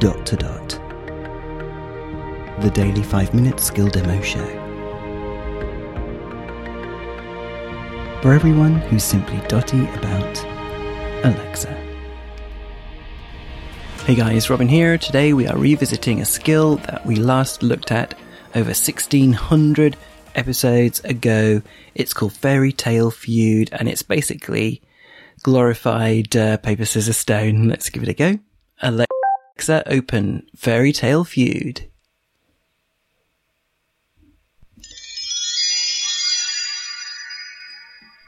Dot to Dot, the daily 5-minute skill demo show. For everyone who's simply dotty about Alexa. Hey guys, Robin here. Today we are revisiting a skill that we last looked at over 1,600 episodes ago. It's called Fairy Tale Feud, and it's basically glorified paper, scissors, stone. Let's give it a go. Alexa, open Fairy Tale Feud.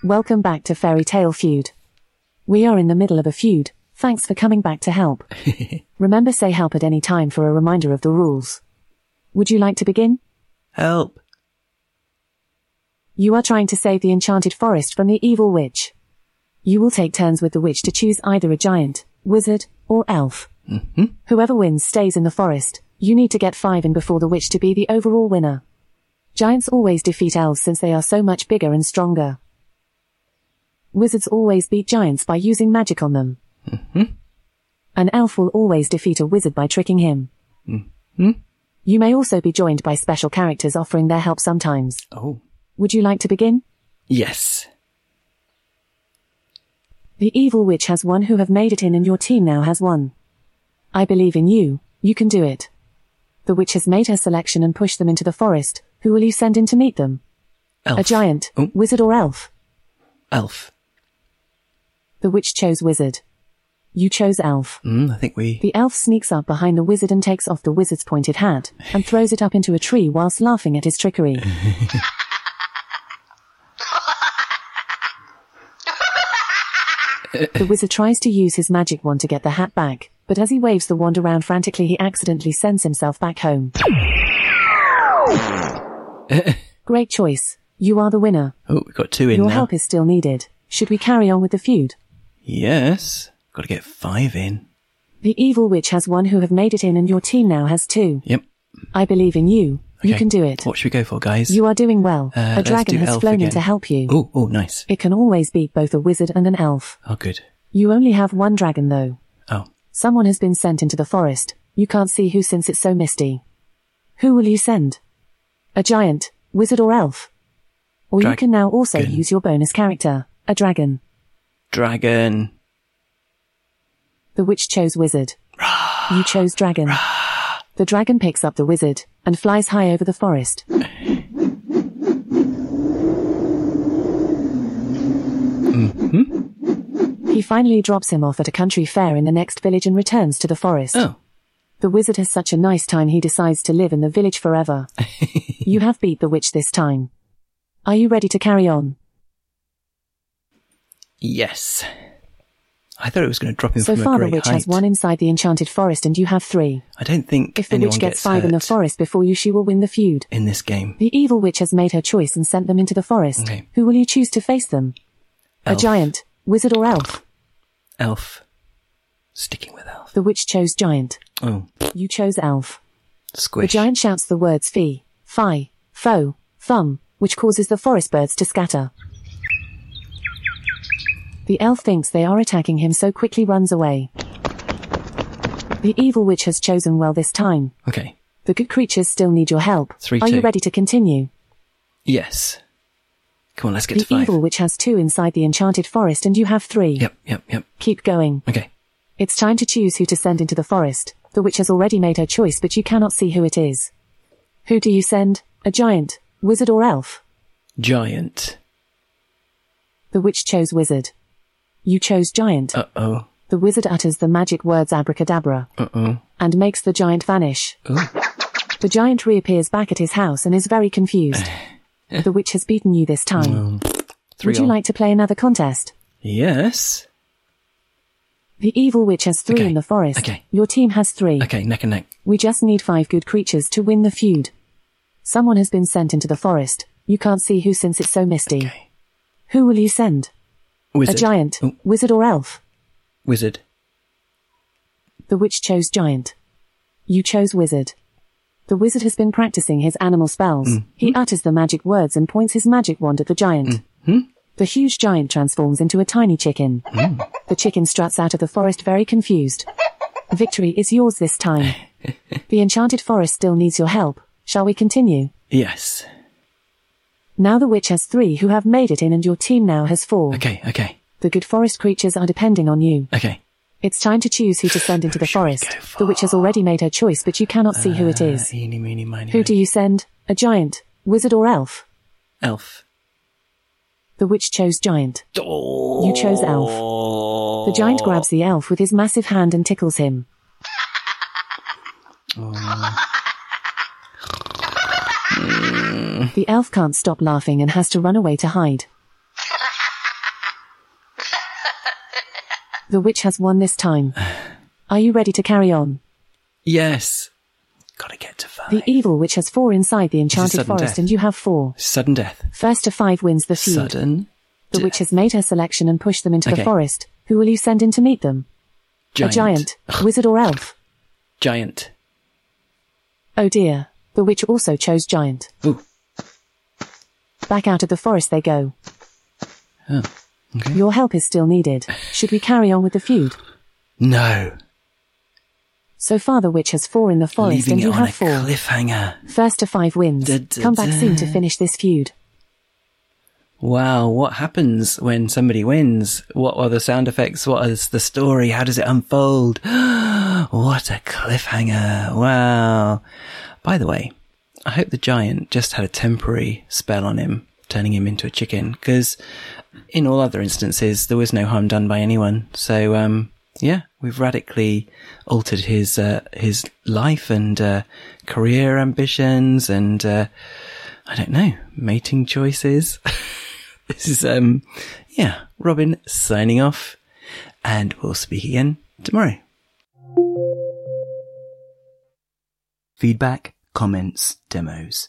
Welcome back to Fairy Tale Feud. We are in the middle of a feud. Thanks for coming back to help. Remember, say help at any time for a reminder of the rules. Would you like to begin? Help. You are trying to save the enchanted forest from the evil witch. You will take turns with the witch to choose either a giant, wizard, or elf. Mm-hmm. Whoever wins stays in the forest. You need to get 5 in before the witch to be the overall winner. Giants always defeat elves since they are so much bigger and stronger. Wizards always beat giants by using magic on them. Mm-hmm. An elf will always defeat a wizard by tricking him. Mm-hmm. You may also be joined by special characters offering their help sometimes. Oh. Would you like to begin? Yes. The evil witch has one who have made it in, and your team now has one. I believe in you. You can do it. The witch has made her selection and pushed them into the forest. Who will you send in to meet them? Elf. A giant, wizard, or elf? Elf. The witch chose wizard. You chose elf. I think The elf sneaks up behind the wizard and takes off the wizard's pointed hat and throws it up into a tree whilst laughing at his trickery. The wizard tries to use his magic wand to get the hat back, but as he waves the wand around frantically, he accidentally sends himself back home. Great choice. You are the winner. Oh, we got 2 in now. Your help is still needed. Should we carry on with the feud? Yes. Got to get 5 in. The evil witch has one who have made it in, and your team now has 2. Yep. I believe in you. Okay. You can do it. What should we go for, guys? You are doing well. A dragon has flown in to help you. Oh, nice. It can always beat both a wizard and an elf. Oh, good. You only have 1 dragon, though. Oh. Someone has been sent into the forest. You can't see who since it's so misty. Who will you send? A giant, wizard, or elf? Or you can now also use your bonus character, a dragon. Dragon. The witch chose wizard. Rah! You chose dragon. Rah! The dragon picks up the wizard and flies high over the forest. Mm-hmm. He finally drops him off at a country fair in the next village and returns to the forest. Oh. The wizard has such a nice time he decides to live in the village forever. You have beat the witch this time. Are you ready to carry on? Yes. I thought it was going to drop him from a great height. So far the witch has 1 inside the enchanted forest, and you have 3. I don't think if the witch gets 5 in the forest before you, she will win the feud. In this game. The evil witch has made her choice and sent them into the forest. Okay. Who will you choose to face them? Elf. A giant, wizard, or elf? Elf. Sticking with elf. The witch chose giant. Oh. You chose elf. Squish. The giant shouts the words fee, fi, fo, thumb, which causes the forest birds to scatter. The elf thinks they are attacking him, so quickly runs away. The evil witch has chosen well this time. Okay. The good creatures still need your help. 3-2. Are you ready to continue? Yes. Come on, let's get to 5. The evil witch has 2 inside the enchanted forest, and you have 3. Yep. Keep going. Okay. It's time to choose who to send into the forest. The witch has already made her choice, but you cannot see who it is. Who do you send? A giant, wizard, or elf? Giant. The witch chose wizard. You chose giant. Uh-oh. The wizard utters the magic words abracadabra. Uh-oh. And makes the giant vanish. Ooh. The giant reappears back at his house and is very confused. The witch has beaten you this time. Would you like to play another contest? Yes. The evil witch has 3 in the forest. Okay. Your team has 3. Okay, neck and neck. We just need 5 good creatures to win the feud. Someone has been sent into the forest. You can't see who since it's so misty. Okay. Who will you send? Wizard. A giant, wizard, or elf? Wizard. The witch chose giant. You chose wizard. The wizard has been practicing his animal spells. Mm-hmm. He utters the magic words and points his magic wand at the giant. Mm-hmm. The huge giant transforms into a tiny chicken. Mm. The chicken struts out of the forest very confused. Victory is yours this time. The enchanted forest still needs your help. Shall we continue? Yes. Now the witch has 3 who have made it in, and your team now has 4. Okay. The good forest creatures are depending on you. Okay. It's time to choose who to send into the forest. The witch has already made her choice, but you cannot see who it is. Eeny, meeny, miny, who do you send? A giant, wizard, or elf? Elf. The witch chose giant. Oh. You chose elf. The giant grabs the elf with his massive hand and tickles him. Oh. The elf can't stop laughing and has to run away to hide. The witch has won this time. Are you ready to carry on? Yes. Gotta get to 5. The evil witch has 4 inside the enchanted forest, and you have 4. Sudden death. First to 5 wins the feud. The witch has made her selection and pushed them into the forest. Who will you send in to meet them? Giant. A giant, wizard, or elf? Giant. Oh dear. The witch also chose giant. Ooh. Back out of the forest they go. Oh, okay. Your help is still needed. Should we carry on with the feud? No. So far the witch has 4 in the forest, leaving, and you have 4. Cliffhanger. First to 5 wins. Come back soon to finish this feud. Wow, what happens when somebody wins? What are the sound effects? What is the story? How does it unfold? What a cliffhanger. Wow. By the way, I hope the giant just had a temporary spell on him, turning him into a chicken, because in all other instances, there was no harm done by anyone. So, we've radically altered his life and career ambitions and, I don't know, mating choices. This is, Robin signing off, and we'll speak again tomorrow. Feedback, comments, demos.